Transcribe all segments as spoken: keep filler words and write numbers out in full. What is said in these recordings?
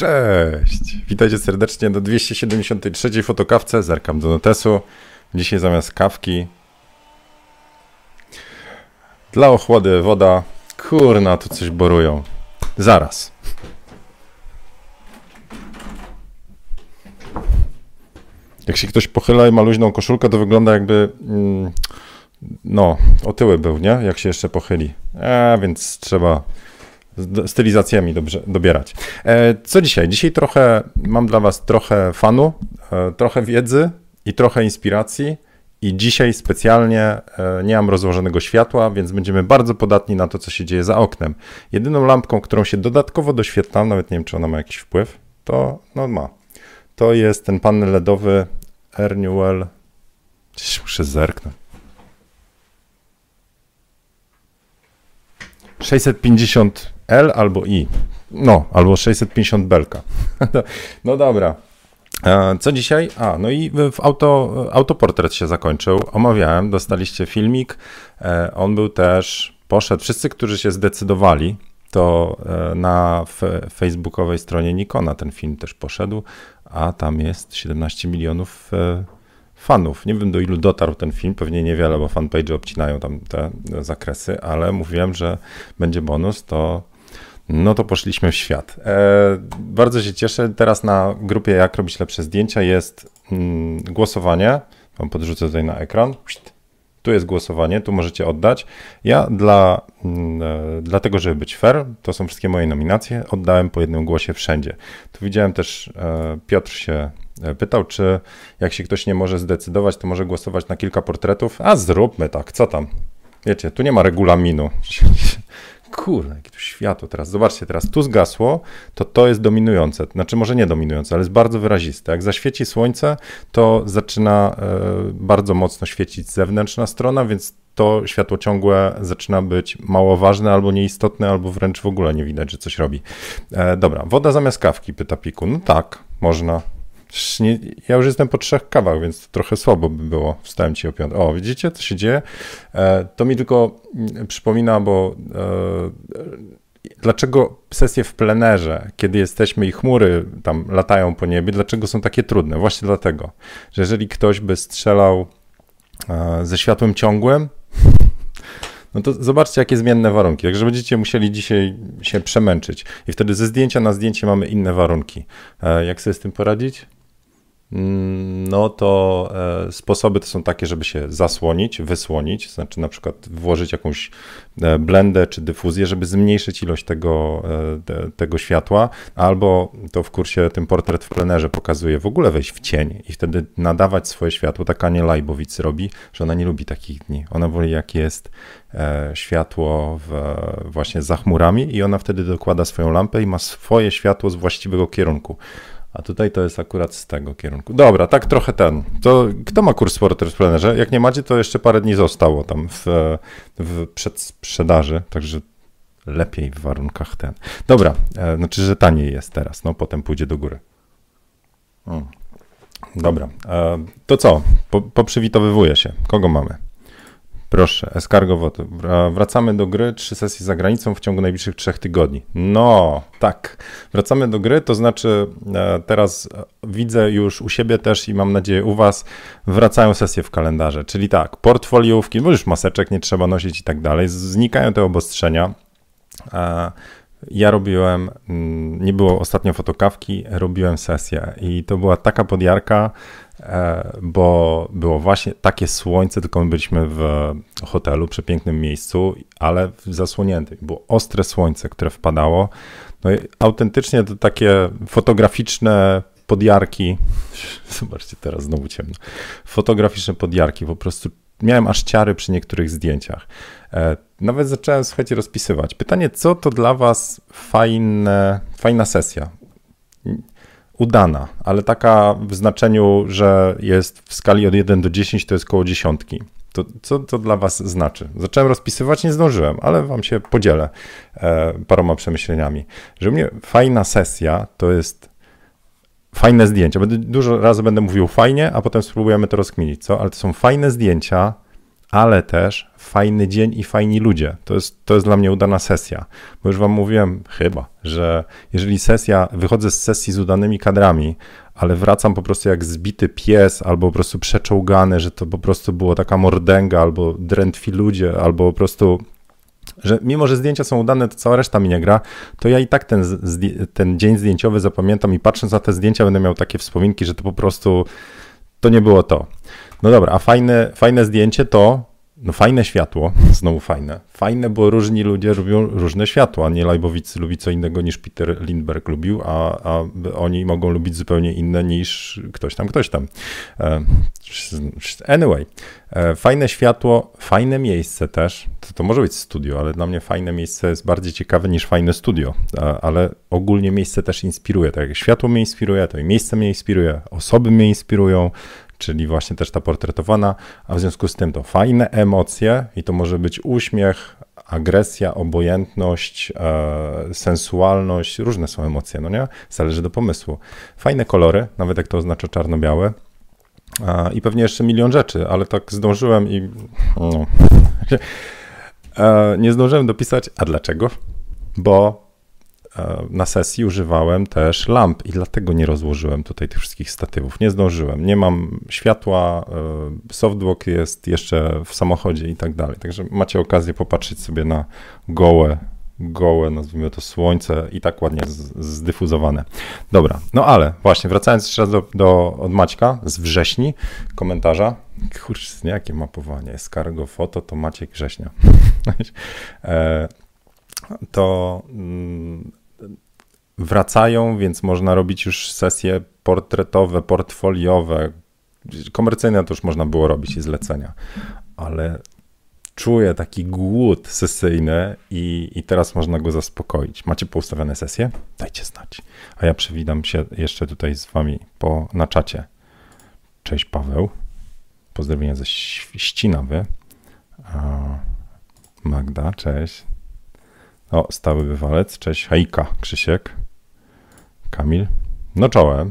Cześć! Witajcie serdecznie do dwieście siedemdziesiątej trzeciej fotokawce. Zerkam do notesu. Dzisiaj zamiast kawki dla ochłady woda. Kurna, tu coś borują. Zaraz. Jak się ktoś pochyla i ma luźną koszulkę, to wygląda jakby... Mm, no, otyły był, nie? Jak się jeszcze pochyli. A więc trzeba... stylizacjami dobrze dobierać. Co dzisiaj? Dzisiaj trochę mam dla was trochę fanu, trochę wiedzy i trochę inspiracji i dzisiaj specjalnie nie mam rozłożonego światła, więc będziemy bardzo podatni na to, co się dzieje za oknem. Jedyną lampką, którą się dodatkowo doświetlam, nawet nie wiem, czy ona ma jakiś wpływ, to no ma. To jest ten panel LEDowy Renewal. Muszę zerknąć. sześćset pięćdziesiąt L albo I. No, albo sześćset pięćdziesiąt belka. No dobra. Co dzisiaj? A, no i w auto, autoportret się zakończył. Omawiałem, dostaliście filmik. On był też, poszedł. Wszyscy, którzy się zdecydowali, to na facebookowej stronie Nikona ten film też poszedł, a tam jest siedemnaście milionów fanów. Nie wiem, do ilu dotarł ten film, pewnie niewiele, bo fanpage obcinają tam te zakresy, ale mówiłem, że będzie bonus, to no to poszliśmy w świat. E, bardzo się cieszę, teraz na grupie Jak robić lepsze zdjęcia jest mm, głosowanie, wam podrzucę tutaj na ekran, tu jest głosowanie, tu możecie oddać. Ja dla, mm, dlatego, żeby być fair, to są wszystkie moje nominacje, oddałem po jednym głosie wszędzie. Tu widziałem też e, Piotr się pytał, czy jak się ktoś nie może zdecydować, to może głosować na kilka portretów. A zróbmy tak, co tam? Wiecie, tu nie ma regulaminu. Kurde, jakie tu światło teraz. Zobaczcie, teraz tu zgasło, to to jest dominujące. Znaczy może nie dominujące, ale jest bardzo wyraziste. Jak zaświeci słońce, to zaczyna e, bardzo mocno świecić zewnętrzna strona, więc to światło ciągłe zaczyna być mało ważne, albo nieistotne, albo wręcz w ogóle nie widać, że coś robi. E, dobra, woda zamiast kawki, pyta Piku. No tak, można. Nie, ja już jestem po trzech kawach, więc to trochę słabo by było. Wstałem ci o piątej. O, widzicie, co się dzieje? E, to mi tylko przypomina, bo e, dlaczego sesje w plenerze, kiedy jesteśmy i chmury tam latają po niebie, dlaczego są takie trudne? Właśnie dlatego, że jeżeli ktoś by strzelał e, ze światłem ciągłym, no to zobaczcie, jakie zmienne warunki. Także będziecie musieli dzisiaj się przemęczyć. I wtedy ze zdjęcia na zdjęcie mamy inne warunki. E, jak sobie z tym poradzić? No to e, sposoby to są takie, żeby się zasłonić, wysłonić, znaczy na przykład włożyć jakąś e, blendę czy dyfuzję, żeby zmniejszyć ilość tego, e, te, tego światła, albo to w kursie ten portret w plenerze pokazuje, w ogóle wejść w cień i wtedy nadawać swoje światło. Tak Annie Leibovitz robi, że ona nie lubi takich dni. Ona woli, jak jest e, światło w, właśnie za chmurami i ona wtedy dokłada swoją lampę i ma swoje światło z właściwego kierunku. A tutaj to jest akurat z tego kierunku. Dobra, tak trochę ten. To kto ma kurs portret w plenerze? Jak nie macie, to jeszcze parę dni zostało tam w, w przedsprzedaży, także lepiej w warunkach ten. Dobra, e, znaczy, że taniej jest teraz, no potem pójdzie do góry. O. Dobra, e, to co? Po, poprzywitowywuję się. Kogo mamy? Proszę, escargot. Wracamy do gry, trzy sesje za granicą w ciągu najbliższych trzech tygodni. No, tak. Wracamy do gry, to znaczy e, teraz widzę już u siebie też i mam nadzieję u was, wracają sesje w kalendarze. Czyli tak, portfoliówki, bo już maseczek nie trzeba nosić i tak dalej. Znikają te obostrzenia. E, Ja robiłem, nie było ostatnio fotokawki, robiłem sesję i to była taka podjarka, bo było właśnie takie słońce, tylko my byliśmy w hotelu, przepięknym miejscu, ale zasłoniętym. Było ostre słońce, które wpadało. No i autentycznie to takie fotograficzne podjarki. Zobaczcie, teraz znowu ciemno. Fotograficzne podjarki, po prostu miałem aż ciary przy niektórych zdjęciach. Nawet zacząłem, słuchajcie, rozpisywać. Pytanie, co to dla was fajne, fajna sesja? Udana, ale taka w znaczeniu, że jest w skali od jeden do dziesięciu, to jest koło dziesiątki. To, co to dla was znaczy? Zacząłem rozpisywać, nie zdążyłem, ale wam się podzielę e, paroma przemyśleniami. Że u mnie fajna sesja to jest fajne zdjęcia. Będę, dużo razy będę mówił fajnie, a potem spróbujemy to rozkminić, co? Ale to są fajne zdjęcia, ale też fajny dzień i fajni ludzie. To jest, to jest dla mnie udana sesja, bo już wam mówiłem chyba, że jeżeli sesja, wychodzę z sesji z udanymi kadrami, ale wracam po prostu jak zbity pies albo po prostu przeczołgany, że to po prostu było taka mordęga albo drętwi ludzie albo po prostu... że mimo, że zdjęcia są udane, to cała reszta mi nie gra, to ja i tak ten, ten dzień zdjęciowy zapamiętam i patrząc na te zdjęcia będę miał takie wspominki, że to po prostu to nie było to. No dobra, a fajne, fajne zdjęcie to, no fajne światło, znowu fajne, fajne, bo różni ludzie lubią różne światła. Annie Leibovitz lubi co innego niż Peter Lindbergh lubił, a, a oni mogą lubić zupełnie inne niż ktoś tam, ktoś tam. Anyway, fajne światło, fajne miejsce też, to, to może być studio, ale dla mnie fajne miejsce jest bardziej ciekawe niż fajne studio, ale ogólnie miejsce też inspiruje, tak jak światło mnie inspiruje, to i miejsce mnie inspiruje, osoby mnie inspirują, czyli właśnie też ta portretowana, a w związku z tym to fajne emocje i to może być uśmiech, agresja, obojętność, e, sensualność, różne są emocje, no nie? Zależy do pomysłu. Fajne kolory, nawet jak to oznacza czarno-białe e, i pewnie jeszcze milion rzeczy, ale tak zdążyłem i no, e, nie zdążyłem dopisać, a dlaczego? Bo na sesji używałem też lamp i dlatego nie rozłożyłem tutaj tych wszystkich statywów. Nie zdążyłem, nie mam światła, softbox jest jeszcze w samochodzie i tak dalej. Także macie okazję popatrzeć sobie na gołe, gołe, nazwijmy to słońce i tak ładnie zdyfuzowane. Dobra, no ale właśnie wracając jeszcze raz do, do od Maćka z wrześni, komentarza. Kurczę, jakie mapowanie, Escargo Foto to Maciek Grześnia. To mm, wracają, więc można robić już sesje portretowe, portfoliowe, komercyjne to już można było robić i zlecenia, ale czuję taki głód sesyjny i, i teraz można go zaspokoić. Macie poustawiane sesje? Dajcie znać. A ja przywitam się jeszcze tutaj z wami po, na czacie. Cześć Paweł, pozdrowienia ze Ścinawy. Magda, cześć. O, stały bywalec, cześć, hejka, Krzysiek, Kamil, no czołem,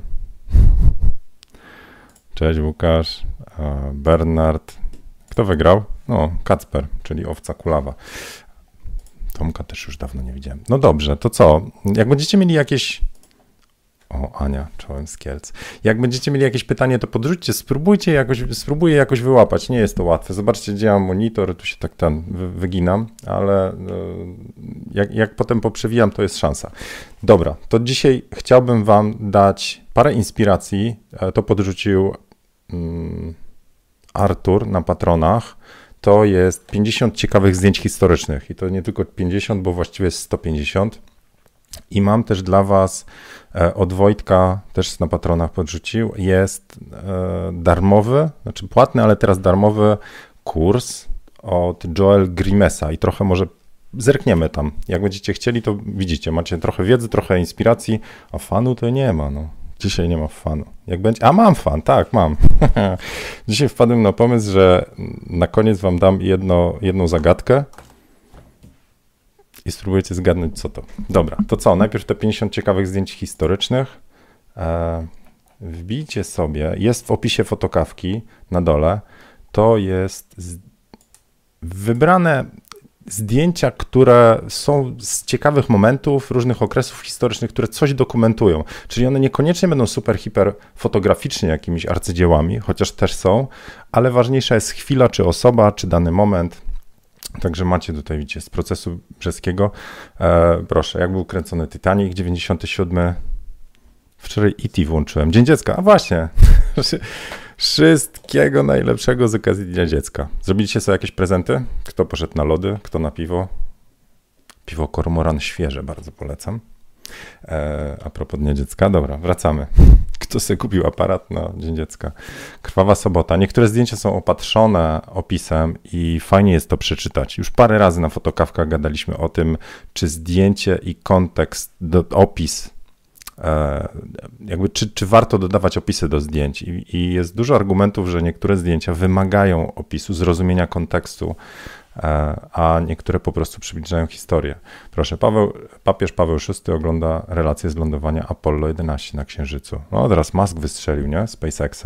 cześć Łukasz, Bernard, kto wygrał? No, Kacper, czyli owca kulawa, Tomka też już dawno nie widziałem. No dobrze, to co, jak będziecie mieli jakieś... O, Ania, czołem z Kielc. Jak będziecie mieli jakieś pytanie, to podrzućcie, spróbujcie jakoś, spróbuję jakoś wyłapać, nie jest to łatwe. Zobaczcie, gdzie mam monitor, tu się tak ten wyginam, ale jak, jak potem poprzewijam, to jest szansa. Dobra, to dzisiaj chciałbym wam dać parę inspiracji, to podrzucił um, Artur na Patronach. To jest pięćdziesiąt ciekawych zdjęć historycznych i to nie tylko pięćdziesiąt, bo właściwie jest sto pięćdziesiąt. I mam też dla was od Wojtka, też na Patronach podrzucił, jest darmowy, znaczy płatny, ale teraz darmowy kurs od Joel Grimesa i trochę może zerkniemy tam. Jak będziecie chcieli, to widzicie, macie trochę wiedzy, trochę inspiracji, a fanu to nie ma, no. Dzisiaj nie ma fanu. Jak będzie... A mam fan, tak, mam. Dzisiaj wpadłem na pomysł, że na koniec wam dam jedno, jedną zagadkę, i spróbujecie zgadnąć, co to. Dobra, to co? Najpierw te pięćdziesiąt ciekawych zdjęć historycznych. E, wbijcie sobie, jest w opisie fotokawki na dole, to jest z... wybrane zdjęcia, które są z ciekawych momentów, różnych okresów historycznych, które coś dokumentują. Czyli one niekoniecznie będą super, hiper fotograficznie jakimiś arcydziełami, chociaż też są, ale ważniejsza jest chwila, czy osoba, czy dany moment. Także macie tutaj, widzicie, z procesu brzeskiego. E, proszę, jak był kręcony Titanic, dziewięćdziesiąty siódmy. Wczoraj E T włączyłem. Dzień Dziecka. A właśnie. Wszystkiego najlepszego z okazji Dnia Dziecka. Zrobiliście sobie jakieś prezenty? Kto poszedł na lody? Kto na piwo? Piwo Kormoran świeże, bardzo polecam. E, a propos Dnia Dziecka. Dobra, wracamy. Kto sobie kupił aparat na Dzień Dziecka? Krwawa sobota. Niektóre zdjęcia są opatrzone opisem i fajnie jest to przeczytać. Już parę razy na fotokawkach gadaliśmy o tym, czy zdjęcie i kontekst, do, opis, e, jakby czy, czy warto dodawać opisy do zdjęć. I, I jest dużo argumentów, że niektóre zdjęcia wymagają opisu, zrozumienia kontekstu, a niektóre po prostu przybliżają historię. Proszę, Paweł, papież Paweł Szósty ogląda relacje z lądowania Apollo jedenaście na Księżycu. No teraz Musk wystrzelił, nie? SpaceXa.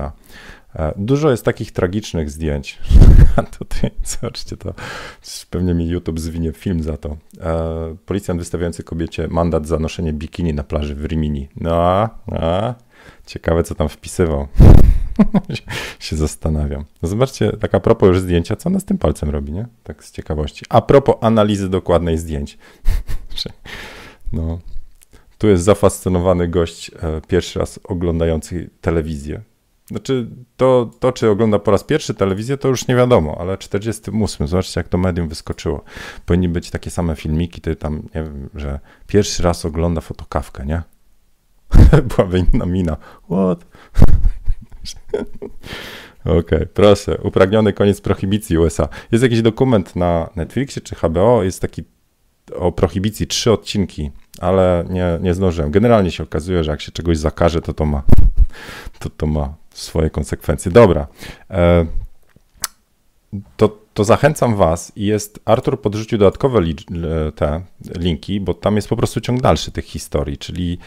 Dużo jest takich tragicznych zdjęć. Tutaj, zobaczcie to, pewnie mi YouTube zwinie film za to. E, policjant wystawiający kobiecie mandat za noszenie bikini na plaży w Rimini. No, no. Ciekawe, co tam wpisywał. Się zastanawiam. No zobaczcie, tak a propos już zdjęcia, co ona z tym palcem robi, nie? Tak z ciekawości. A propos analizy dokładnej zdjęć. No. Tu jest zafascynowany gość, e, pierwszy raz oglądający telewizję. Znaczy to, to, czy ogląda po raz pierwszy telewizję, to już nie wiadomo, ale czterdziesty ósmy, zobaczcie, jak to medium wyskoczyło. Powinny być takie same filmiki, ty tam, nie wiem, że pierwszy raz ogląda fotokawkę, nie? Byłaby inna mina. What? Okej, okay, proszę. Upragniony koniec prohibicji U S A. Jest jakiś dokument na Netflixie czy H B O, jest taki o prohibicji, trzy odcinki, ale nie, nie zdążyłem. Generalnie się okazuje, że jak się czegoś zakaże, to to ma, to to ma swoje konsekwencje. Dobra, to, to zachęcam was i jest, Artur podrzucił dodatkowe li, te linki, bo tam jest po prostu ciąg dalszy tych historii, czyli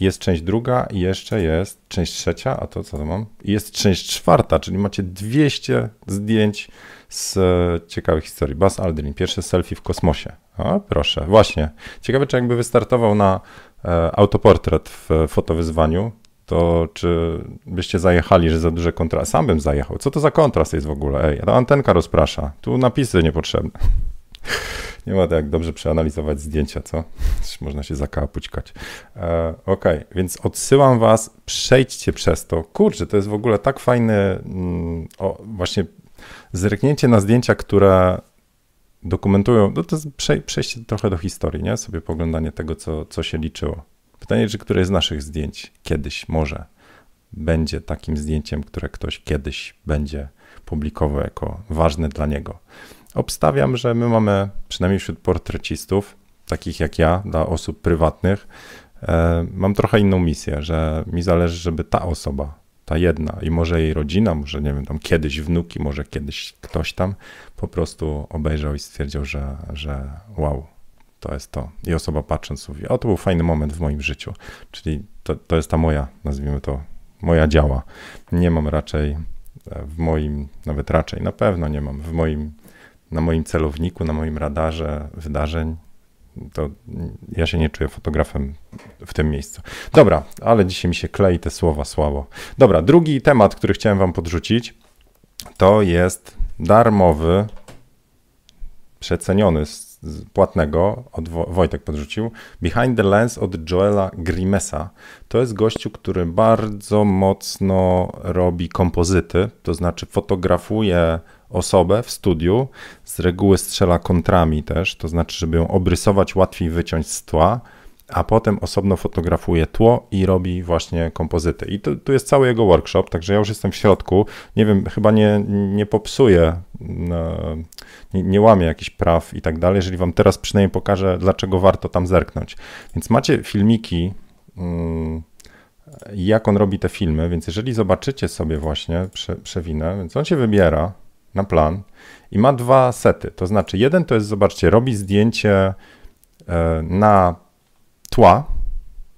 jest część druga i jeszcze jest część trzecia, a to co to mam? I jest część czwarta, czyli macie dwieście zdjęć z ciekawych historii. Buzz Aldrin, pierwsze selfie w kosmosie. O, proszę, właśnie. Ciekawe, czy jakby wystartował na autoportret w fotowyzwaniu, to czy byście zajechali, że za duże kontrasty? Sam bym zajechał. Co to za kontrast jest w ogóle? Ej, ta antenka rozprasza. Tu napisy niepotrzebne. Nie ma tak dobrze przeanalizować zdjęcia, co? Można się zakapućkać. E, ok, więc odsyłam was, przejdźcie przez to. Kurczę, to jest w ogóle tak fajne, mm, o, właśnie zerknięcie na zdjęcia, które dokumentują, no to jest przej przejście trochę do historii, nie? Sobie poglądanie tego, co, co się liczyło. Pytanie, czy któreś z naszych zdjęć kiedyś może będzie takim zdjęciem, które ktoś kiedyś będzie publikował jako ważne dla niego. Obstawiam, że my mamy, przynajmniej wśród portrecistów, takich jak ja, dla osób prywatnych, e, mam trochę inną misję, że mi zależy, żeby ta osoba, ta jedna i może jej rodzina, może nie wiem, tam kiedyś wnuki, może kiedyś ktoś tam po prostu obejrzał i stwierdził, że, że wow. To jest to. I osoba patrząc mówi, o, to był fajny moment w moim życiu. Czyli to, to jest ta moja, nazwijmy to, moja działa. Nie mam raczej w moim, nawet raczej na pewno nie mam w moim, na moim celowniku, na moim radarze wydarzeń. To ja się nie czuję fotografem w tym miejscu. Dobra, ale dzisiaj mi się klei te słowa słabo. Dobra, drugi temat, który chciałem wam podrzucić, to jest darmowy, przeceniony, płatnego, od Wojtek podrzucił, Behind the Lens od Joela Grimesa. To jest gościu, który bardzo mocno robi kompozyty, to znaczy fotografuje osobę w studiu, z reguły strzela kontrami też, to znaczy, żeby ją obrysować, łatwiej wyciąć z tła, a potem osobno fotografuje tło i robi właśnie kompozyty. I tu, tu jest cały jego workshop, także ja już jestem w środku. Nie wiem, chyba nie, nie popsuję, nie, nie łamię jakichś praw i tak dalej, jeżeli wam teraz przynajmniej pokażę, dlaczego warto tam zerknąć. Więc macie filmiki, jak on robi te filmy, więc jeżeli zobaczycie sobie właśnie, prze, przewinę, więc on się wybiera na plan i ma dwa sety. To znaczy jeden to jest, zobaczcie, robi zdjęcie na tła,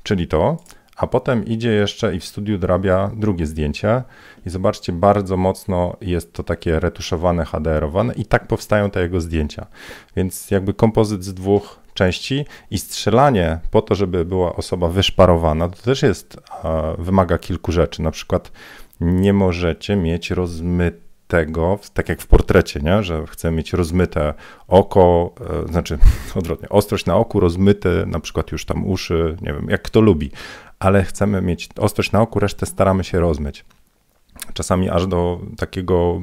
czyli to, a potem idzie jeszcze i w studiu dorabia drugie zdjęcie i zobaczcie, bardzo mocno jest to takie retuszowane, H D R owane i tak powstają te jego zdjęcia. Więc jakby kompozyt z dwóch części i strzelanie po to, żeby była osoba wyszparowana, to też jest, wymaga kilku rzeczy. Na przykład nie możecie mieć rozmytego, Tego, tak jak w portrecie, nie? Że chcemy mieć rozmyte oko, e, znaczy odwrotnie, ostrość na oku, rozmyte na przykład już tam uszy, nie wiem, jak kto lubi, ale chcemy mieć ostrość na oku, resztę staramy się rozmyć. Czasami aż do takiego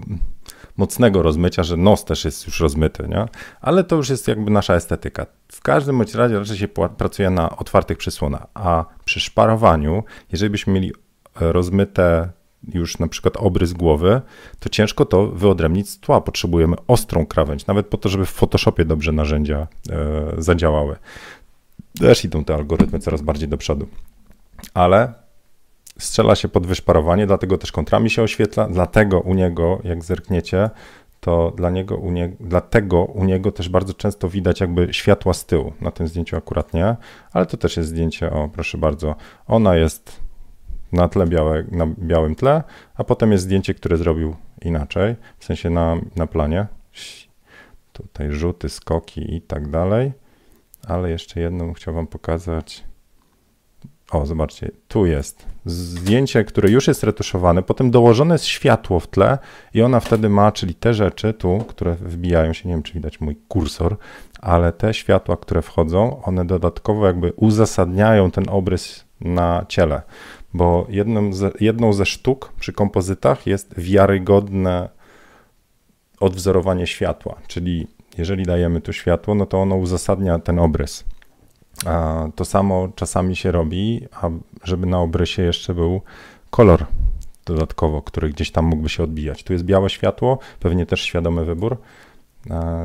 mocnego rozmycia, że nos też jest już rozmyty, nie? Ale to już jest jakby nasza estetyka. W każdym bądź razie raczej się pracuje na otwartych przysłonach, a przy szparowaniu, jeżeli byśmy mieli rozmyte już na przykład obrys głowy, to ciężko to wyodrębnić z tła. Potrzebujemy ostrą krawędź, nawet po to, żeby w Photoshopie dobrze narzędzia e, zadziałały. Też idą te algorytmy coraz bardziej do przodu. Ale strzela się pod wyszparowanie, dlatego też kontrami się oświetla, dlatego u niego, jak zerkniecie, to dla niego, u nie, dlatego u niego też bardzo często widać jakby światła z tyłu. Na tym zdjęciu akurat nie, ale to też jest zdjęcie, o proszę bardzo, ona jest na tle białe, na białym tle, a potem jest zdjęcie, które zrobił inaczej, w sensie na, na planie. Tutaj rzuty, skoki i tak dalej, ale jeszcze jedną chciałbym wam pokazać. O, zobaczcie, tu jest zdjęcie, które już jest retuszowane, potem dołożone jest światło w tle i ona wtedy ma, czyli te rzeczy tu, które wbijają się, nie wiem, czy widać mój kursor, ale te światła, które wchodzą, one dodatkowo jakby uzasadniają ten obrys na ciele, bo jedną ze, jedną ze sztuk przy kompozytach jest wiarygodne odwzorowanie światła, czyli jeżeli dajemy tu światło, no to ono uzasadnia ten obrys. A to samo czasami się robi, a żeby na obrysie jeszcze był kolor dodatkowo, który gdzieś tam mógłby się odbijać. Tu jest białe światło, pewnie też świadomy wybór,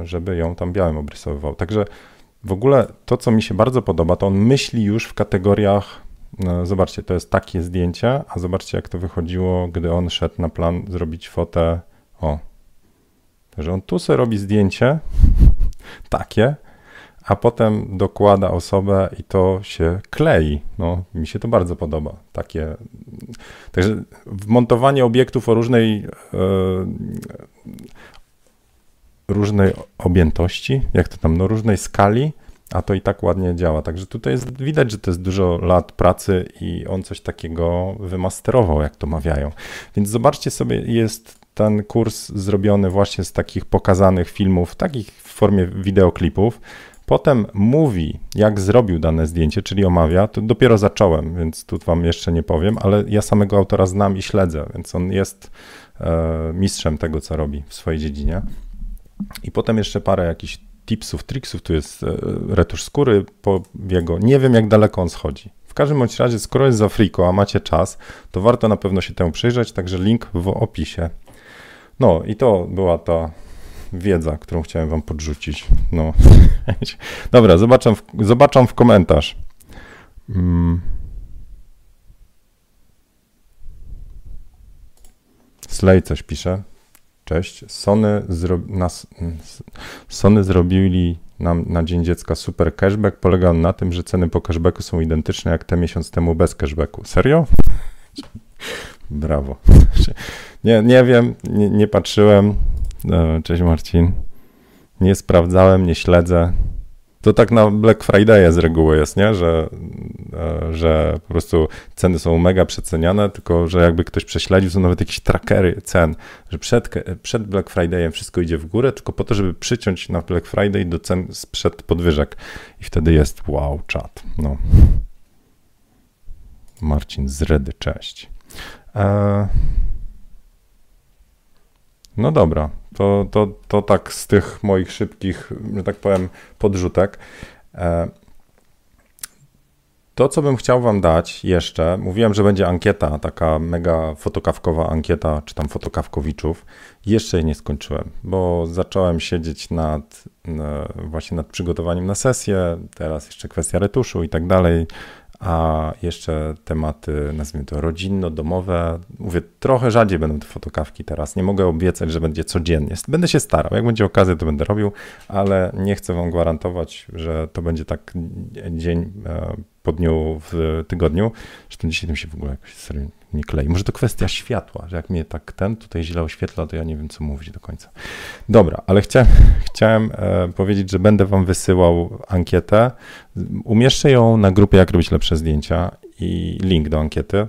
żeby ją tam białym obrysowywał. Także w ogóle to, co mi się bardzo podoba, to on myśli już w kategoriach, no zobaczcie, to jest takie zdjęcie, a zobaczcie, jak to wychodziło, gdy on szedł na plan zrobić fotę. O, że on tu sobie robi zdjęcie takie, a potem dokłada osobę i to się klei. No, mi się to bardzo podoba. Takie, także wmontowanie obiektów o różnej, yy, różnej objętości, jak to tam, no różnej skali, a to i tak ładnie działa. Także tutaj jest, widać, że to jest dużo lat pracy i on coś takiego wymasterował, jak to mawiają. Więc zobaczcie sobie, jest ten kurs zrobiony właśnie z takich pokazanych filmów, takich w formie wideoklipów. Potem mówi, jak zrobił dane zdjęcie, czyli omawia. To dopiero zacząłem, więc tu wam jeszcze nie powiem, ale ja samego autora znam i śledzę, więc on jest e, mistrzem tego, co robi w swojej dziedzinie. I potem jeszcze parę jakichś tipsów, triksów. Tu jest e, retusz skóry po jego. Nie wiem, jak daleko on schodzi. W każdym bądź razie, skoro jest z Afryką, a macie czas, to warto na pewno się temu przyjrzeć, także link w opisie. No i to była ta wiedza, którą chciałem wam podrzucić. No. Dobra, zobaczam w, zobaczam w komentarz. Hmm. Slay coś pisze. Cześć. Sony, zro, nas, Sony zrobili nam na Dzień Dziecka super cashback. Polega on na tym, że ceny po cashbacku są identyczne jak te miesiąc temu bez cashbacku. Serio? Brawo. Nie, nie wiem, nie, nie patrzyłem. Cześć Marcin. Nie sprawdzałem, nie śledzę. To tak na Black Friday z reguły jest, nie? Że, że po prostu ceny są mega przeceniane, tylko że jakby ktoś prześledził, są nawet jakieś trackery cen, że przed, przed Black Fridayem wszystko idzie w górę, tylko po to, żeby przyciąć na Black Friday do cen sprzed podwyżek. I wtedy jest wow, czat. No. Marcin z Redy, cześć. Eee... No dobra, to, to, to tak z tych moich szybkich, że tak powiem, podrzutek. To, co bym chciał wam dać jeszcze, mówiłem, że będzie ankieta, taka mega fotokawkowa ankieta, czy tam fotokawkowiczów. Jeszcze jej nie skończyłem, bo zacząłem siedzieć nad, właśnie nad przygotowaniem na sesję, teraz jeszcze kwestia retuszu i tak dalej. A jeszcze tematy, nazwijmy to rodzinno-domowe. Mówię, trochę rzadziej będą te fotokawki teraz. Nie mogę obiecać, że będzie codziennie. Będę się starał. Jak będzie okazja, to będę robił, ale nie chcę wam gwarantować, że to będzie tak dzień po dniu w tygodniu. Zresztą dzisiaj tym się w ogóle jakoś serio nie klei. Może to kwestia światła, że jak mnie tak ten tutaj źle oświetla, to ja nie wiem, co mówić do końca. Dobra, ale chciałem, chciałem powiedzieć, że będę wam wysyłał ankietę. Umieszczę ją na grupie Jak Robić Lepsze Zdjęcia i link do ankiety.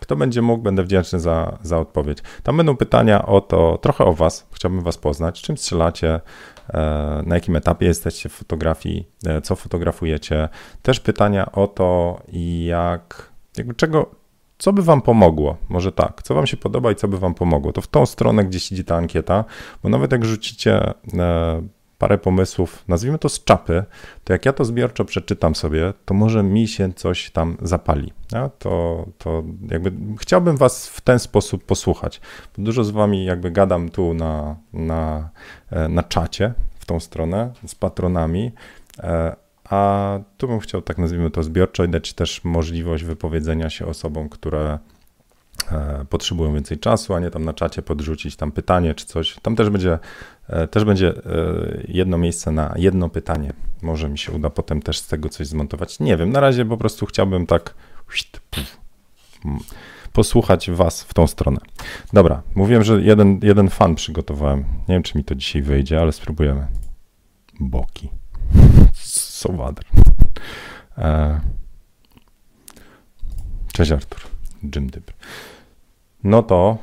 Kto będzie mógł, będę wdzięczny za, za odpowiedź. Tam będą pytania o to, trochę o was, chciałbym was poznać, czym strzelacie, na jakim etapie jesteście w fotografii, co fotografujecie. Też pytania o to, jak, jakby czego, co by wam pomogło, może tak, co wam się podoba i co by wam pomogło. To w tą stronę gdzieś idzie ta ankieta, bo nawet jak rzucicie parę pomysłów, nazwijmy to z czapy, to jak ja to zbiorczo przeczytam sobie, to może mi się coś tam zapali. Ja to, to jakby chciałbym was w ten sposób posłuchać. Dużo z wami jakby gadam tu na, na, na czacie, w tą stronę, z patronami, a tu bym chciał, tak nazwijmy to zbiorczo, i dać też możliwość wypowiedzenia się osobom, które potrzebują więcej czasu, a nie tam na czacie podrzucić tam pytanie czy coś. Tam też będzie, też będzie jedno miejsce na jedno pytanie. Może mi się uda potem też z tego coś zmontować. Nie wiem, na razie po prostu chciałbym tak posłuchać was w tą stronę. Dobra, mówiłem, że jeden, jeden fan przygotowałem. Nie wiem, czy mi to dzisiaj wyjdzie, ale spróbujemy. Boki. Sowadr. Cześć Artur. Jim Dyb. No to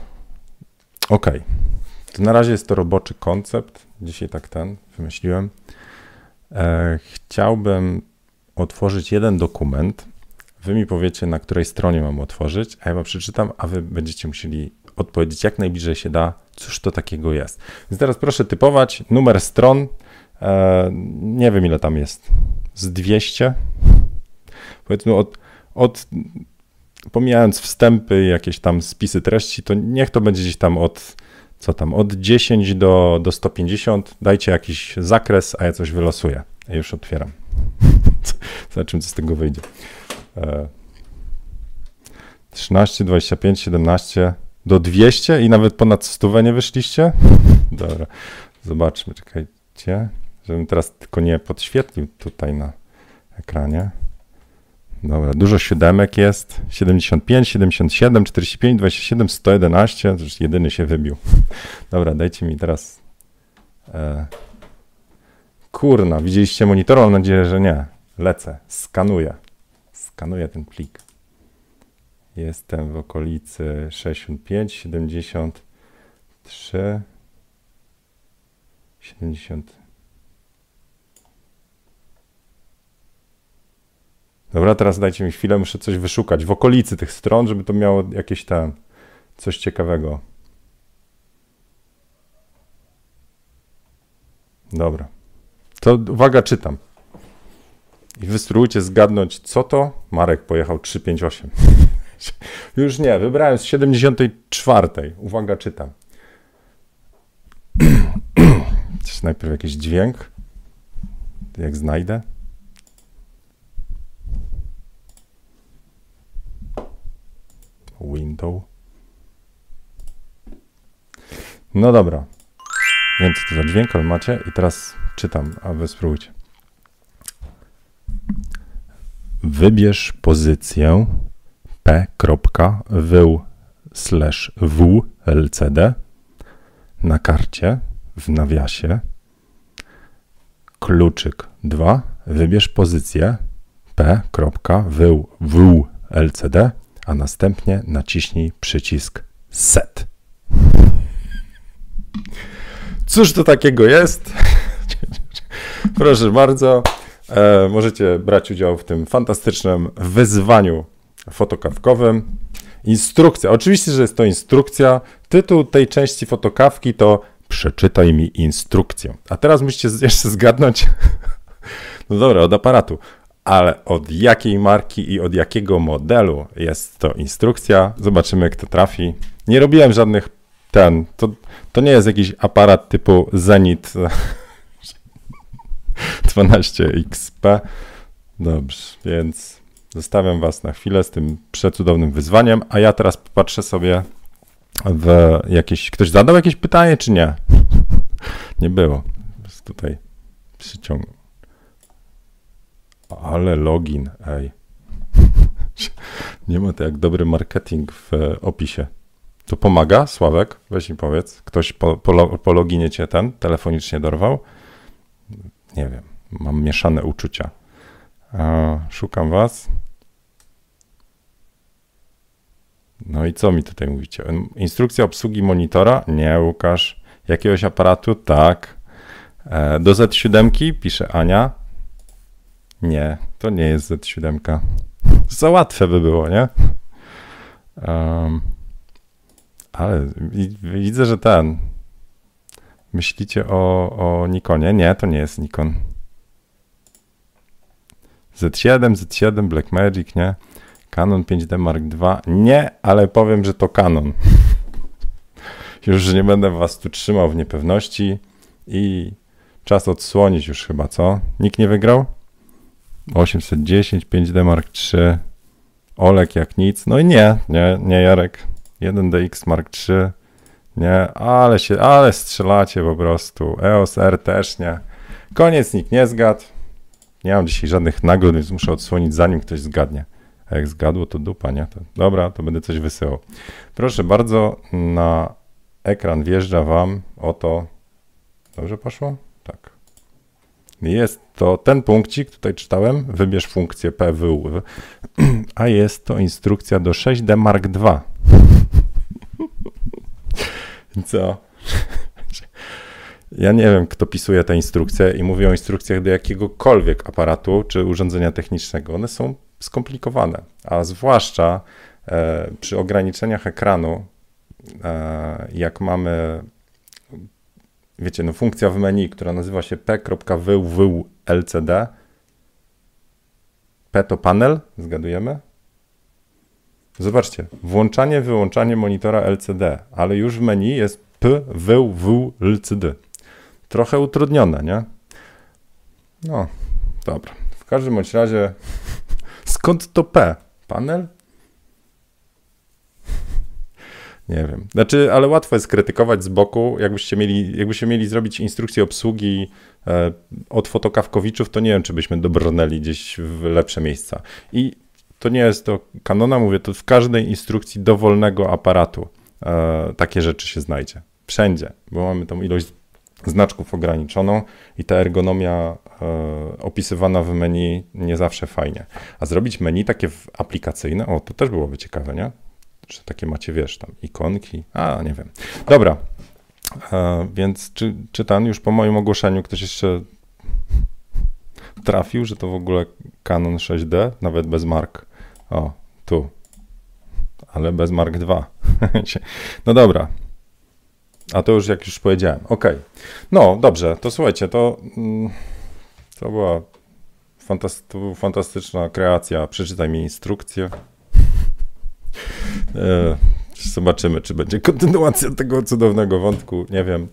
ok. To na razie jest to roboczy koncept. Dzisiaj tak ten wymyśliłem. E, chciałbym otworzyć jeden dokument. Wy mi powiecie, na której stronie mam otworzyć, a ja wam przeczytam, a wy będziecie musieli odpowiedzieć jak najbliżej się da, cóż to takiego jest. Więc teraz proszę typować numer stron. E, nie wiem ile tam jest. Z dwieście. Powiedzmy od... od pomijając wstępy, jakieś tam spisy treści, to niech to będzie gdzieś tam od, co tam, od dziesięć do, do stu pięćdziesięciu. Dajcie jakiś zakres, a ja coś wylosuję. Ja już otwieram. Zobaczymy, co z tego wyjdzie. trzynaście, dwadzieścia pięć, siedemnaście do dwieście i nawet ponad sto nie wyszliście? Dobra, zobaczmy, czekajcie, żebym teraz tylko nie podświetlił tutaj na ekranie. Dobra, dużo siódemek jest, siedemdziesiąt pięć, siedemdziesiąt siedem, czterdzieści pięć, dwadzieścia siedem, sto jedenaście, to już jedyny się wybił. Dobra, dajcie mi teraz... E... Kurna, widzieliście monitor? Mam nadzieję, że nie. Lecę, skanuję, skanuję ten plik. Jestem w okolicy sześćdziesiąt pięć, siedemdziesiąt trzy, siedemdziesiąt... Dobra, teraz dajcie mi chwilę, muszę coś wyszukać w okolicy tych stron, żeby to miało jakieś tam coś ciekawego. Dobra. To uwaga, czytam. I wy spróbujcie zgadnąć, co to? Marek pojechał trzysta pięćdziesiąt osiem. Już nie, wybrałem z siedemdziesiątej czwartej. Uwaga, czytam. Najpierw jakiś dźwięk. Jak znajdę. Window. No dobra. Nie wiem, co to za dźwięk, ale macie. I teraz czytam, a wy spróbujcie. Wybierz pozycję P.W/WLCD na karcie w nawiasie. Kluczyk dwa. Wybierz pozycję P.W/WLCD, a następnie naciśnij przycisk set. Cóż to takiego jest? Proszę bardzo, e, możecie brać udział w tym fantastycznym wyzwaniu fotokawkowym. Instrukcja, oczywiście, że jest to instrukcja. Tytuł tej części fotokawki to przeczytaj mi instrukcję. A teraz musicie jeszcze zgadnąć, no dobra, od aparatu. Ale od jakiej marki i od jakiego modelu jest to instrukcja? Zobaczymy, kto trafi. Nie robiłem żadnych ten. To, to nie jest jakiś aparat typu Zenit dwanaście X P. Dobrze, więc zostawiam was na chwilę z tym przecudownym wyzwaniem, a ja teraz popatrzę sobie w jakieś... Ktoś zadał jakieś pytanie, czy nie? Nie było. Tutaj przyciągnę. Ale login, ej. Nie ma to jak dobry marketing w opisie. To pomaga, Sławek? Weź mi powiedz. Ktoś po, po, po loginie cię ten telefonicznie dorwał? Nie wiem, mam mieszane uczucia. E, szukam was. No i co mi tutaj mówicie? Instrukcja obsługi monitora? Nie, Łukasz. Jakiegoś aparatu? Tak. E, do zet siedem pisze Ania. Nie, to nie jest zet siedem. Za łatwe by było, nie? Um, ale widzę, że ten. Myślicie o, o Nikonie? Nie, to nie jest Nikon. zet siedem, zet siedem, Blackmagic, nie? Canon pięć D Mark dwa. Nie, ale powiem, że to Canon. Już, że nie będę was tu trzymał w niepewności. I czas odsłonić już chyba, co? Nikt nie wygrał? osiemset dziesięć, pięć D Mark trzy, Olek jak nic. No i nie, nie, nie Jarek. jeden D X Mark trzy, nie, ale się, ale strzelacie po prostu. E O S R też nie. Koniec, nikt nie zgadł. Nie mam dzisiaj żadnych nagród, więc muszę odsłonić, zanim ktoś zgadnie. A jak zgadło, to dupa, nie? To, dobra, to będę coś wysyłał. Proszę bardzo, na ekran wjeżdża wam oto. Dobrze poszło? Tak. Jest to ten punkcik, tutaj czytałem, wybierz funkcję P W, a jest to instrukcja do sześć D Mark dwa. Co? Ja nie wiem, kto pisuje te instrukcje i mówię o instrukcjach do jakiegokolwiek aparatu czy urządzenia technicznego. One są skomplikowane, a zwłaszcza e, przy ograniczeniach ekranu, e, jak mamy, wiecie, no funkcja w menu, która nazywa się P kropka wył wył L C D. P to panel, zgadujemy? Zobaczcie, włączanie, wyłączanie monitora L C D, ale już w menu jest P wył wył L C D. Trochę utrudnione, nie? No, dobra. W każdym bądź razie, skąd to P? Panel? Nie wiem. Znaczy, ale łatwo jest krytykować z boku. Jakbyście mieli, jakbyście mieli zrobić instrukcję obsługi e, od fotokawkowiczów, to nie wiem, czy byśmy dobrnęli gdzieś w lepsze miejsca. I to nie jest to Canona, mówię, to w każdej instrukcji dowolnego aparatu e, takie rzeczy się znajdzie. Wszędzie, bo mamy tą ilość znaczków ograniczoną i ta ergonomia e, opisywana w menu nie zawsze fajnie. A zrobić menu takie aplikacyjne, o, to też byłoby ciekawe, nie? Że takie macie, wiesz, tam ikonki, a nie wiem. Dobra, e, więc czy, czy tam już po moim ogłoszeniu ktoś jeszcze trafił, że to w ogóle Canon sześć D, nawet bez mark, o, tu, ale bez Mark dwa. No dobra, a to już jak już powiedziałem, ok. No dobrze, to słuchajcie, to, to była fantasty- fantastyczna kreacja, przeczytaj mi instrukcję. E, zobaczymy, czy będzie kontynuacja tego cudownego wątku, nie wiem.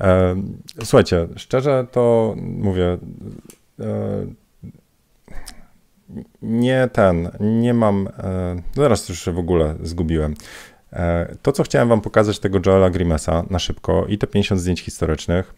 E, słuchajcie, szczerze to mówię, e, nie ten, nie mam, e, zaraz już się w ogóle zgubiłem. E, to, co chciałem wam pokazać, tego Joela Grimesa na szybko i te pięćdziesiąt zdjęć historycznych.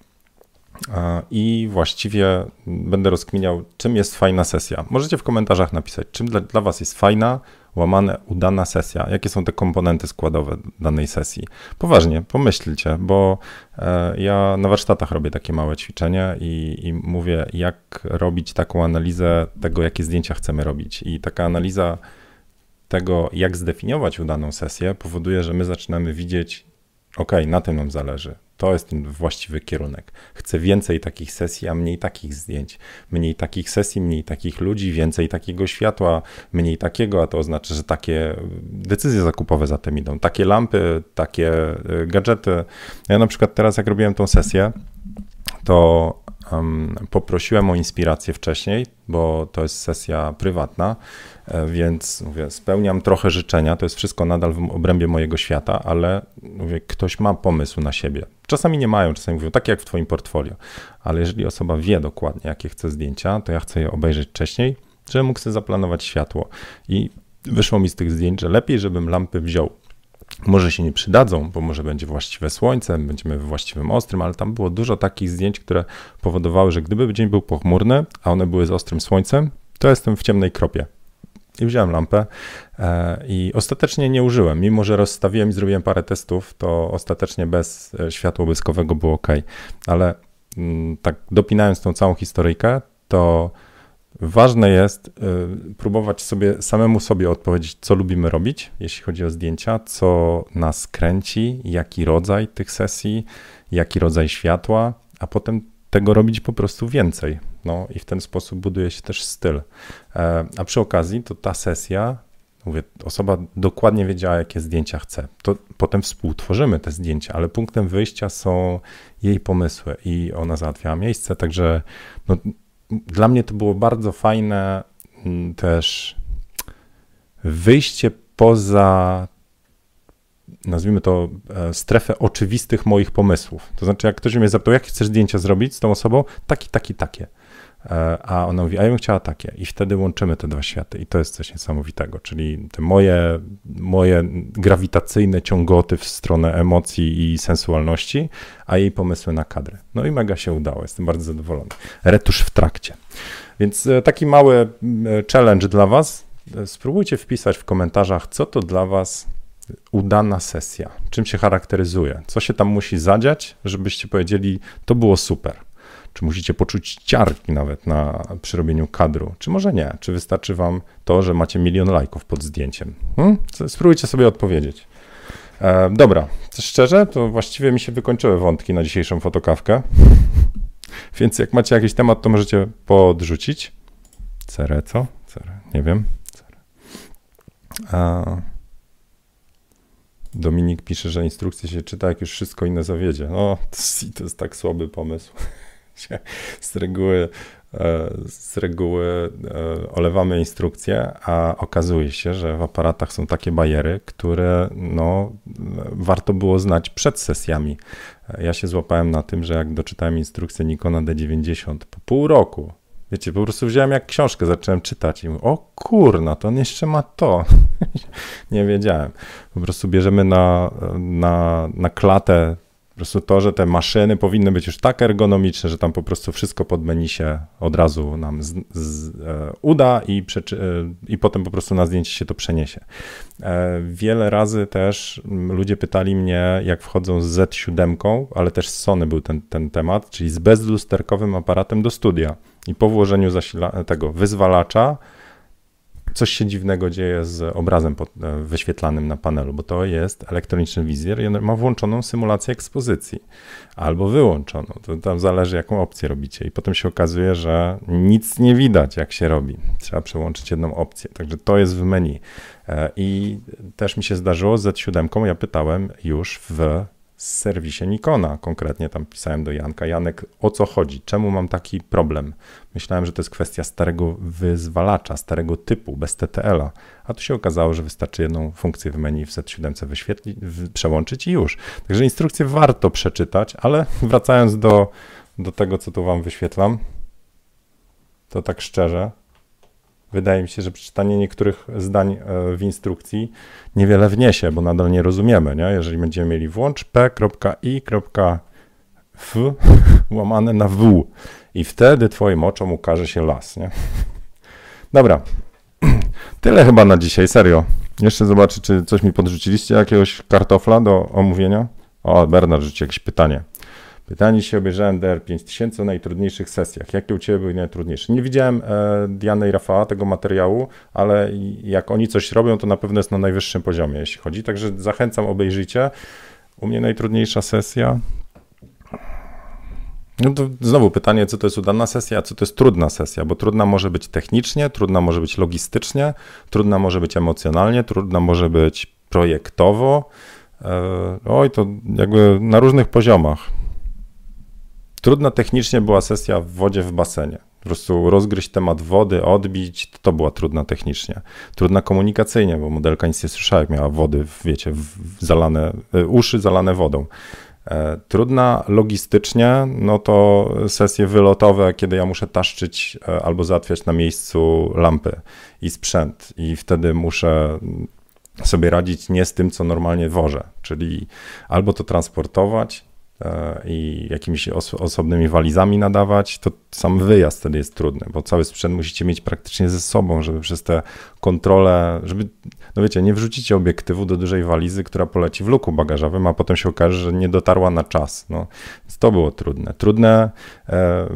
I właściwie będę rozkminiał, czym jest fajna sesja. Możecie w komentarzach napisać, czym dla, dla was jest fajna, łamane, udana sesja. Jakie są te komponenty składowe danej sesji. Poważnie, pomyślcie, bo e, ja na warsztatach robię takie małe ćwiczenie i, i mówię, jak robić taką analizę tego, jakie zdjęcia chcemy robić. I taka analiza tego, jak zdefiniować udaną sesję, powoduje, że my zaczynamy widzieć, ok, na tym nam zależy. To jest ten właściwy kierunek. Chcę więcej takich sesji, a mniej takich zdjęć. Mniej takich sesji, mniej takich ludzi, więcej takiego światła, mniej takiego, a to oznacza, że takie decyzje zakupowe za tym idą. Takie lampy, takie gadżety. Ja na przykład teraz, jak robiłem tą sesję, to um, poprosiłem o inspirację wcześniej, bo to jest sesja prywatna, więc mówię, spełniam trochę życzenia, to jest wszystko nadal w obrębie mojego świata, ale mówię, ktoś ma pomysł na siebie. Czasami nie mają, czasami mówią, tak jak w twoim portfolio, ale jeżeli osoba wie dokładnie, jakie chce zdjęcia, to ja chcę je obejrzeć wcześniej, żebym mógł sobie zaplanować światło. I wyszło mi z tych zdjęć, że lepiej, żebym lampy wziął. Może się nie przydadzą, bo może będzie właściwe słońce, będziemy w właściwym ostrym, ale tam było dużo takich zdjęć, które powodowały, że gdyby dzień był pochmurny, a one były z ostrym słońcem, to jestem w ciemnej kropie. I wziąłem lampę i ostatecznie nie użyłem. Mimo że rozstawiłem i zrobiłem parę testów, to ostatecznie bez światła błyskowego było ok. Ale tak dopinając tą całą historyjkę, to ważne jest próbować sobie samemu sobie odpowiedzieć, co lubimy robić, jeśli chodzi o zdjęcia, co nas kręci, jaki rodzaj tych sesji, jaki rodzaj światła, a potem tego robić po prostu więcej. No i w ten sposób buduje się też styl. A przy okazji to ta sesja, mówię, osoba dokładnie wiedziała, jakie zdjęcia chce. To potem współtworzymy te zdjęcia, ale punktem wyjścia są jej pomysły i ona załatwiała miejsce, także no, dla mnie to było bardzo fajne też wyjście poza, nazwijmy to, strefę oczywistych moich pomysłów. To znaczy, jak ktoś mnie zapytał, jakie chcesz zdjęcia zrobić z tą osobą, taki, taki, takie. a ona mówi, a ja bym chciała takie. I wtedy łączymy te dwa światy i to jest coś niesamowitego, czyli te moje, moje grawitacyjne ciągoty w stronę emocji i sensualności, a jej pomysły na kadry. No i mega się udało, jestem bardzo zadowolony. Retusz w trakcie. Więc taki mały challenge dla was. Spróbujcie wpisać w komentarzach, co to dla was udana sesja, czym się charakteryzuje, co się tam musi zadziać, żebyście powiedzieli, to było super. Czy musicie poczuć ciarki nawet na przy robieniu kadru, czy może nie? Czy wystarczy wam to, że macie milion lajków pod zdjęciem? Hmm? Spróbujcie sobie odpowiedzieć. E, dobra, szczerze, to właściwie mi się wykończyły wątki na dzisiejszą fotokawkę, więc jak macie jakiś temat, to możecie podrzucić. Cerę, co? Cerę, nie wiem. Cerę. E... Dominik pisze, że instrukcję się czyta, jak już wszystko inne zawiedzie. No, to jest tak słaby pomysł. Z reguły, z reguły olewamy instrukcję, a okazuje się, że w aparatach są takie bajery, które no, warto było znać przed sesjami. Ja się złapałem na tym, że jak doczytałem instrukcję Nikona D dziewięćdziesiąt po pół roku, wiecie, po prostu wziąłem jak książkę, zacząłem czytać i mówię, o kurna, to on jeszcze ma to. Nie wiedziałem. Po prostu bierzemy na, na, na klatę po prostu to, że te maszyny powinny być już tak ergonomiczne, że tam po prostu wszystko pod menu się od razu nam z, z, e, uda i, przeczy, e, i potem po prostu na zdjęcie się to przeniesie. E, wiele razy też ludzie pytali mnie, jak wchodzą z Z siedem, ale też z Sony był ten, ten temat, czyli z bezlusterkowym aparatem do studia. I po włożeniu zasila tego wyzwalacza coś się dziwnego dzieje z obrazem pod, wyświetlanym na panelu, bo to jest elektroniczny wizjer i on ma włączoną symulację ekspozycji albo wyłączoną. To tam zależy, jaką opcję robicie. I potem się okazuje, że nic nie widać, jak się robi. Trzeba przełączyć jedną opcję. Także to jest w menu. I też mi się zdarzyło z Z siedem, ja pytałem już w serwisie Nikona, konkretnie tam pisałem do Janka, Janek, o co chodzi, czemu mam taki problem? Myślałem, że to jest kwestia starego wyzwalacza, starego typu, bez T T L-a, a tu się okazało, że wystarczy jedną funkcję w menu w Z siedem wyświetlić, przełączyć i już. Także instrukcję warto przeczytać, ale wracając do, do tego, co tu wam wyświetlam, to tak szczerze, wydaje mi się, że przeczytanie niektórych zdań w instrukcji niewiele wniesie, bo nadal nie rozumiemy, nie? Jeżeli będziemy mieli włącz p.i.f łamane na w i wtedy twoim oczom ukaże się las, nie? Dobra, tyle chyba na dzisiaj, serio. Jeszcze zobaczę, czy coś mi podrzuciliście, jakiegoś kartofla do omówienia? O, Bernard rzuci jakieś pytanie. Pytanie się obejrzałem D R pięć tysięcy o najtrudniejszych sesjach. Jakie u ciebie były najtrudniejsze? Nie widziałem e, Diany i Rafała tego materiału, ale jak oni coś robią, to na pewno jest na najwyższym poziomie, jeśli chodzi. Także zachęcam, obejrzyjcie. U mnie najtrudniejsza sesja. No to znowu pytanie, co to jest udana sesja, a co to jest trudna sesja, bo trudna może być technicznie, trudna może być logistycznie, trudna może być emocjonalnie, trudna może być projektowo. E, oj, to jakby na różnych poziomach. Trudna technicznie była sesja w wodzie w basenie. Po prostu rozgryźć temat wody, odbić, to była trudna technicznie. Trudna komunikacyjnie, bo modelka nic nie słyszała, jak miała wody, wiecie, w zalane, uszy zalane wodą. Trudna logistycznie, no to sesje wylotowe, kiedy ja muszę taszczyć albo załatwiać na miejscu lampy i sprzęt i wtedy muszę sobie radzić nie z tym, co normalnie wożę, czyli albo to transportować, i jakimiś os osobnymi walizami nadawać, to sam wyjazd wtedy jest trudny, bo cały sprzęt musicie mieć praktycznie ze sobą, żeby przez te kontrole, żeby, no wiecie, nie wrzucicie obiektywu do dużej walizy, która poleci w luku bagażowym, a potem się okaże, że nie dotarła na czas. No, więc to było trudne. Trudne, e,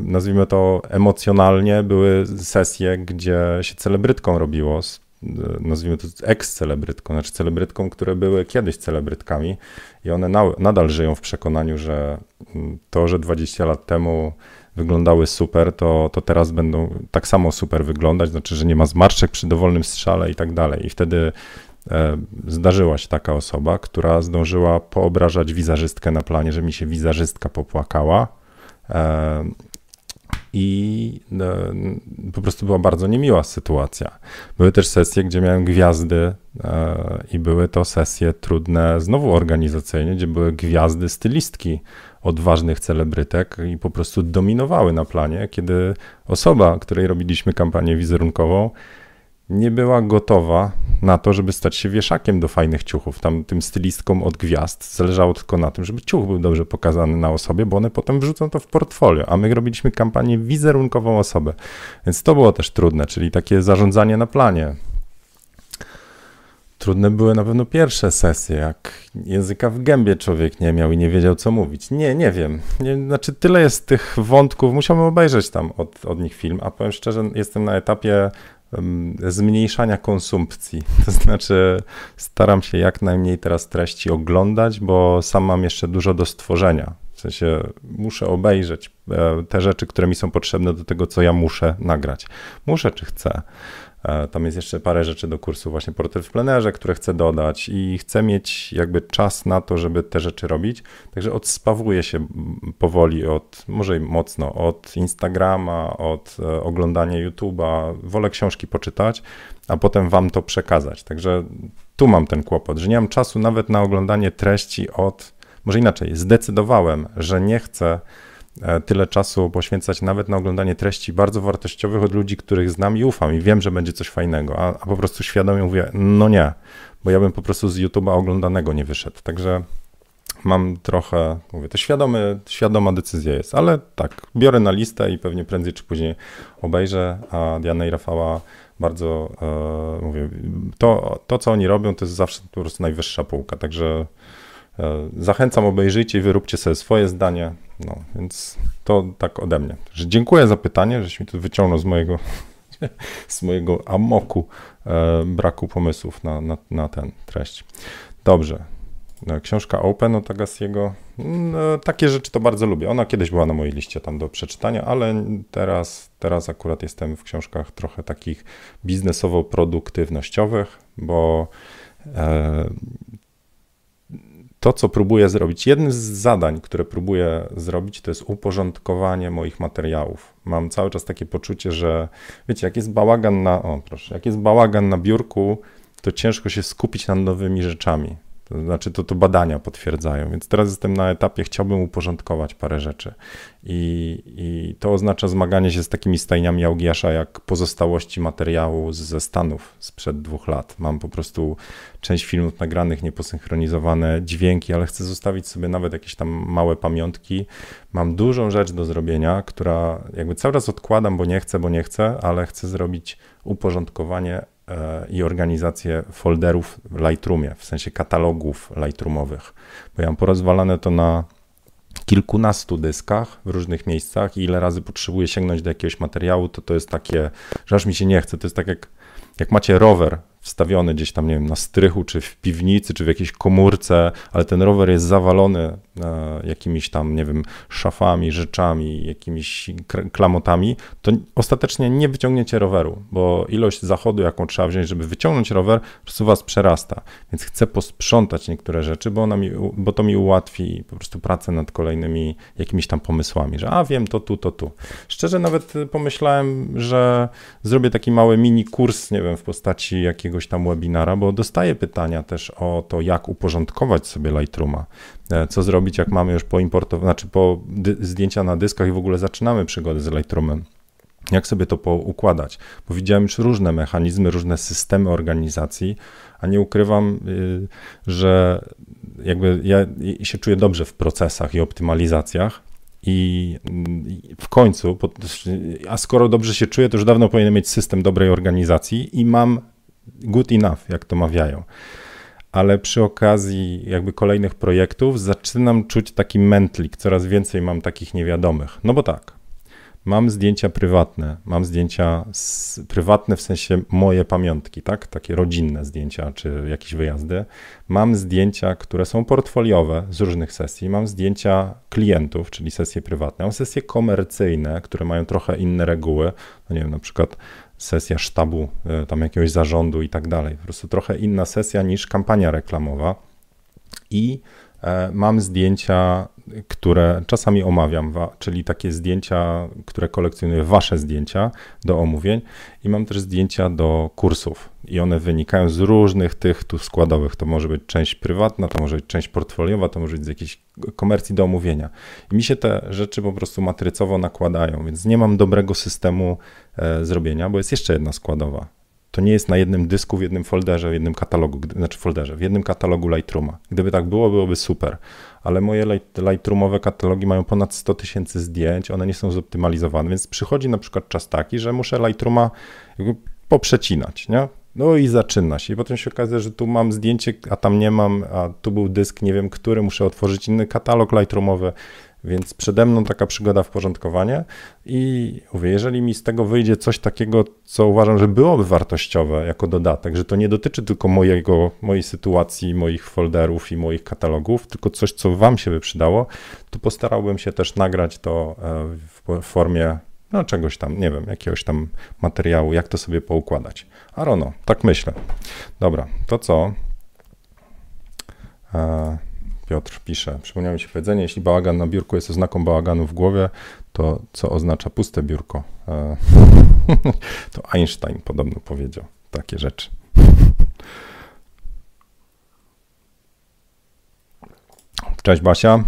nazwijmy to emocjonalnie, były sesje, gdzie się celebrytką robiło, nazwijmy to ex-celebrytką, znaczy celebrytką, które były kiedyś celebrytkami i one na, nadal żyją w przekonaniu, że to, że dwadzieścia lat temu wyglądały super, to, to teraz będą tak samo super wyglądać, znaczy, że nie ma zmarszczek przy dowolnym strzale i tak dalej. I wtedy e, zdarzyła się taka osoba, która zdążyła poobrażać wizerzystkę na planie, że mi się wizerzystka popłakała, e, i e, po prostu była bardzo niemiła sytuacja. Były też sesje, gdzie miałem gwiazdy e, i były to sesje trudne znowu organizacyjnie, gdzie były gwiazdy stylistki odważnych celebrytek i po prostu dominowały na planie, kiedy osoba, której robiliśmy kampanię wizerunkową, nie była gotowa na to, żeby stać się wieszakiem do fajnych ciuchów. Tam tym stylistkom od gwiazd zależało tylko na tym, żeby ciuch był dobrze pokazany na osobie, bo one potem wrzucą to w portfolio, a my robiliśmy kampanię wizerunkową osobę. Więc to było też trudne, czyli takie zarządzanie na planie. Trudne były na pewno pierwsze sesje, jak języka w gębie człowiek nie miał i nie wiedział, co mówić. Nie, nie wiem. Nie, znaczy tyle jest tych wątków, musiałbym obejrzeć tam od, od nich film, a powiem szczerze, jestem na etapie zmniejszania konsumpcji. To znaczy staram się jak najmniej teraz treści oglądać, bo sam mam jeszcze dużo do stworzenia. W sensie muszę obejrzeć te rzeczy, które mi są potrzebne do tego, co ja muszę nagrać. Muszę czy chcę. Tam jest jeszcze parę rzeczy do kursu, właśnie portret w plenerze, które chcę dodać i chcę mieć jakby czas na to, żeby te rzeczy robić. Także odspawuję się powoli od, może mocno, od Instagrama, od oglądania YouTube'a. Wolę książki poczytać, a potem wam to przekazać. Także tu mam ten kłopot, że nie mam czasu nawet na oglądanie treści od, może inaczej, zdecydowałem, że nie chcę tyle czasu poświęcać nawet na oglądanie treści bardzo wartościowych od ludzi, których znam i ufam i wiem, że będzie coś fajnego, a, a po prostu świadomie mówię, no nie, bo ja bym po prostu z YouTube'a oglądanego nie wyszedł. Także mam trochę, mówię, to świadomy, świadoma decyzja jest, ale tak, biorę na listę i pewnie prędzej czy później obejrzę, a Diana i Rafała bardzo, e, mówię, to, to co oni robią, to jest zawsze po prostu najwyższa półka, także zachęcam, obejrzyjcie i wyróbcie sobie swoje zdanie. No, więc to tak ode mnie. Także dziękuję za pytanie, żeś mi tu wyciągnął z mojego, z mojego amoku e, braku pomysłów na, na, na tę treść. Dobrze. Książka Open od Agassiego. No, takie rzeczy to bardzo lubię. Ona kiedyś była na mojej liście tam do przeczytania, ale teraz, teraz akurat jestem w książkach trochę takich biznesowo-produktywnościowych, bo e, to, co próbuję zrobić, jednym z zadań, które próbuję zrobić, to jest uporządkowanie moich materiałów. Mam cały czas takie poczucie, że wiecie, jak jest bałagan na, o, proszę, jak jest bałagan na biurku, to ciężko się skupić nad nowymi rzeczami. To znaczy to, to badania potwierdzają, więc teraz jestem na etapie, chciałbym uporządkować parę rzeczy. I, i to oznacza zmaganie się z takimi stajniami Augiasza, jak pozostałości materiału ze Stanów sprzed dwóch lat. Mam po prostu część filmów nagranych, nieposynchronizowane dźwięki, ale chcę zostawić sobie nawet jakieś tam małe pamiątki. Mam dużą rzecz do zrobienia, która jakby cały czas odkładam, bo nie chcę, bo nie chcę, ale chcę zrobić uporządkowanie i organizację folderów w Lightroomie, w sensie katalogów lightroomowych, bo ja mam porozwalane to na kilkunastu dyskach w różnych miejscach i ile razy potrzebuję sięgnąć do jakiegoś materiału, to to jest takie, że aż mi się nie chce, to jest tak jak, jak macie rower wstawiony gdzieś tam, nie wiem, na strychu, czy w piwnicy, czy w jakiejś komórce, ale ten rower jest zawalony e, jakimiś tam, nie wiem, szafami, rzeczami, jakimiś klamotami, to ostatecznie nie wyciągniecie roweru, bo ilość zachodu, jaką trzeba wziąć, żeby wyciągnąć rower, po prostu was przerasta. Więc chcę posprzątać niektóre rzeczy, bo, ona mi, bo to mi ułatwi po prostu pracę nad kolejnymi jakimiś tam pomysłami, że a wiem, to tu, to tu. Szczerze nawet pomyślałem, że zrobię taki mały mini kurs, nie wiem, w postaci jakiego jakiegoś tam webinara, bo dostaję pytania też o to, jak uporządkować sobie Lightrooma, co zrobić, jak mamy już poimportowane, znaczy po zdjęcia na dyskach i w ogóle zaczynamy przygodę z Lightroomem, jak sobie to poukładać, bo widziałem już różne mechanizmy, różne systemy organizacji, a nie ukrywam, że jakby ja się czuję dobrze w procesach i optymalizacjach, i w końcu, a skoro dobrze się czuję, to już dawno powinienem mieć system dobrej organizacji i mam good enough, jak to mawiają. Ale przy okazji jakby kolejnych projektów zaczynam czuć taki mętlik, coraz więcej mam takich niewiadomych. No bo tak, mam zdjęcia prywatne, mam zdjęcia z, prywatne w sensie moje pamiątki, tak? Takie rodzinne zdjęcia czy jakieś wyjazdy. Mam zdjęcia, które są portfoliowe z różnych sesji, mam zdjęcia klientów, czyli sesje prywatne, mam sesje komercyjne, które mają trochę inne reguły, no nie wiem, na przykład sesja sztabu, tam jakiegoś zarządu i tak dalej. Po prostu trochę inna sesja niż kampania reklamowa i e, mam zdjęcia które czasami omawiam, czyli takie zdjęcia, które kolekcjonuję, wasze zdjęcia do omówień, i mam też zdjęcia do kursów i one wynikają z różnych tych tu składowych. To może być część prywatna, to może być część portfoliowa, to może być z jakiejś komercji do omówienia. I mi się te rzeczy po prostu matrycowo nakładają, więc nie mam dobrego systemu e, zrobienia, bo jest jeszcze jedna składowa. To nie jest na jednym dysku, w jednym folderze, w jednym katalogu, znaczy folderze, w jednym katalogu Lightrooma. Gdyby tak było, byłoby super, ale moje Lightroomowe katalogi mają ponad sto tysięcy zdjęć, one nie są zoptymalizowane, więc przychodzi na przykład czas taki, że muszę Lightrooma jakby poprzecinać, nie? No i zaczyna się. I potem się okazuje, że tu mam zdjęcie, a tam nie mam, a tu był dysk, nie wiem który, muszę otworzyć inny katalog Lightroomowy. Więc przede mną taka przygoda w porządkowanie i mówię, jeżeli mi z tego wyjdzie coś takiego, co uważam, że byłoby wartościowe jako dodatek, że to nie dotyczy tylko mojego, mojej sytuacji, moich folderów i moich katalogów, tylko coś, co wam się by przydało, to postarałbym się też nagrać to w formie no, czegoś tam, nie wiem, jakiegoś tam materiału, jak to sobie poukładać. A rono, tak myślę. Dobra, to co? E Piotr pisze, przypomniało mi się powiedzenie, jeśli bałagan na biurku jest oznaką bałaganu w głowie, to co oznacza puste biurko? E, to Einstein podobno powiedział takie rzeczy. Cześć Basia.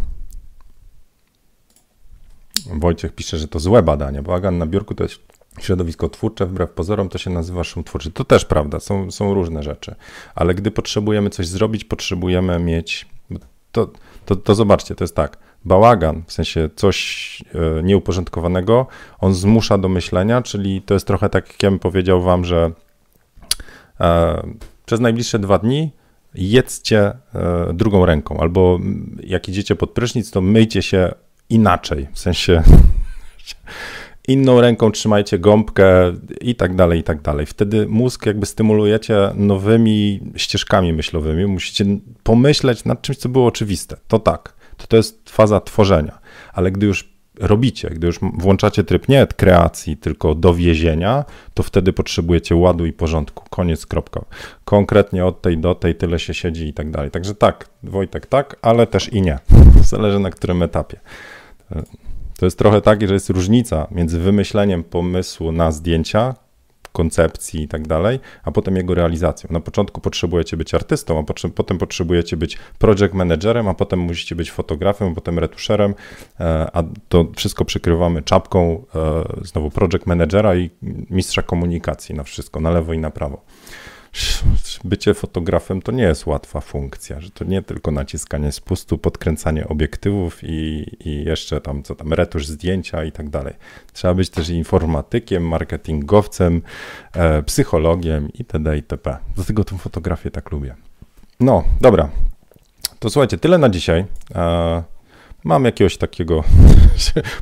Wojciech pisze, że to złe badanie. Bałagan na biurku to jest środowisko twórcze, wbrew pozorom to się nazywa szum twórczy. To też prawda, są, są różne rzeczy. Ale gdy potrzebujemy coś zrobić, potrzebujemy mieć... To, to, to zobaczcie, to jest tak, bałagan, w sensie coś yy, nieuporządkowanego, on zmusza do myślenia, czyli to jest trochę tak, jak ja bym powiedział wam, że yy, przez najbliższe dwa dni jedzcie yy, drugą ręką, albo jak idziecie pod prysznic, to myjcie się inaczej, w sensie inną ręką trzymajcie gąbkę i tak dalej, i tak dalej. Wtedy mózg jakby stymulujecie nowymi ścieżkami myślowymi. Musicie pomyśleć nad czymś, co było oczywiste. To tak, to, to jest faza tworzenia. Ale gdy już robicie, gdy już włączacie tryb nie kreacji, tylko dowiezienia, to wtedy potrzebujecie ładu i porządku. Koniec, kropka. Konkretnie od tej do tej tyle się siedzi i tak dalej. Także tak, Wojtek, tak, ale też i nie. Zależy na którym etapie. To jest trochę tak, że jest różnica między wymyśleniem pomysłu na zdjęcia, koncepcji i tak dalej, a potem jego realizacją. Na początku potrzebujecie być artystą, a potem, potem potrzebujecie być project managerem, a potem musicie być fotografem, a potem retuszerem, a to wszystko przykrywamy czapką znowu project managera i mistrza komunikacji na wszystko, na lewo i na prawo. Bycie fotografem to nie jest łatwa funkcja, że to nie tylko naciskanie spustu, podkręcanie obiektywów i, i jeszcze tam co tam retusz zdjęcia i tak dalej. Trzeba być też informatykiem, marketingowcem, e, psychologiem itd. itp. Dlatego tą fotografię tak lubię. No dobra, to słuchajcie, tyle na dzisiaj. E, Mam jakiegoś takiego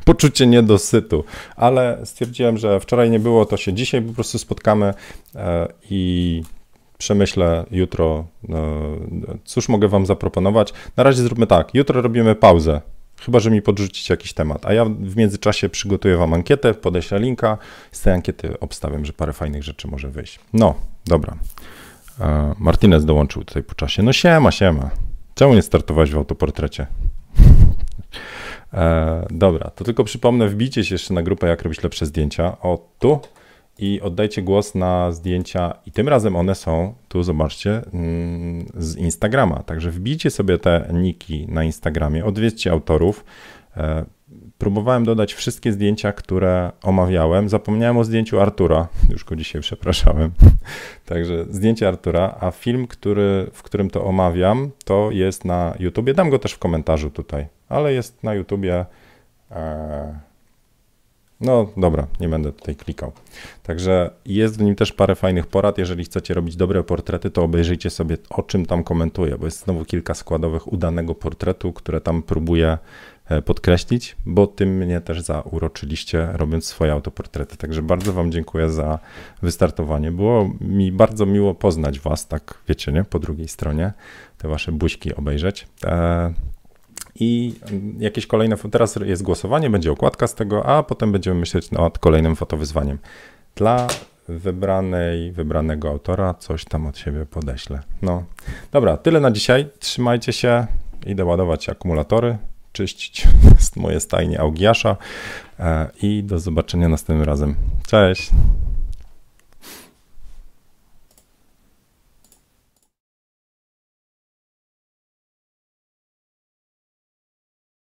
poczucie niedosytu, ale stwierdziłem, że wczoraj nie było, to się dzisiaj po prostu spotkamy i przemyślę jutro, cóż mogę wam zaproponować. Na razie zróbmy tak, jutro robimy pauzę, chyba że mi podrzucicie jakiś temat, a ja w międzyczasie przygotuję wam ankietę, podeślę linka, z tej ankiety obstawiam, że parę fajnych rzeczy może wyjść. No, dobra. Martinez dołączył tutaj po czasie. No siema, siema. Czemu nie startowałeś w autoportrecie? E, dobra, to tylko przypomnę, wbijcie się jeszcze na grupę Jak Robić Lepsze Zdjęcia, o tu, i oddajcie głos na zdjęcia, i tym razem one są, tu zobaczcie, z Instagrama, także wbijcie sobie te niki na Instagramie, odwiedźcie autorów. e, Próbowałem dodać wszystkie zdjęcia, które omawiałem. Zapomniałem o zdjęciu Artura. Już go dzisiaj przepraszałem. Także zdjęcie Artura, a film, który, w którym to omawiam, to jest na YouTubie. Dam go też w komentarzu tutaj, ale jest na YouTubie. No dobra, nie będę tutaj klikał. Także jest w nim też parę fajnych porad. Jeżeli chcecie robić dobre portrety, to obejrzyjcie sobie, o czym tam komentuję, bo jest znowu kilka składowych udanego portretu, które tam próbuję podkreślić, bo tym mnie też zauroczyliście, robiąc swoje autoportrety. Także bardzo wam dziękuję za wystartowanie. Było mi bardzo miło poznać was, tak wiecie, nie? Po drugiej stronie, te wasze buźki obejrzeć. Eee, I jakieś kolejne, teraz jest głosowanie, będzie okładka z tego, a potem będziemy myśleć nad kolejnym fotowyzwaniem. Dla wybranej, wybranego autora coś tam od siebie podeślę. No, dobra, tyle na dzisiaj. Trzymajcie się, idę ładować akumulatory. czyścić. To jest moje stajnie augiasza i do zobaczenia następnym razem. Cześć!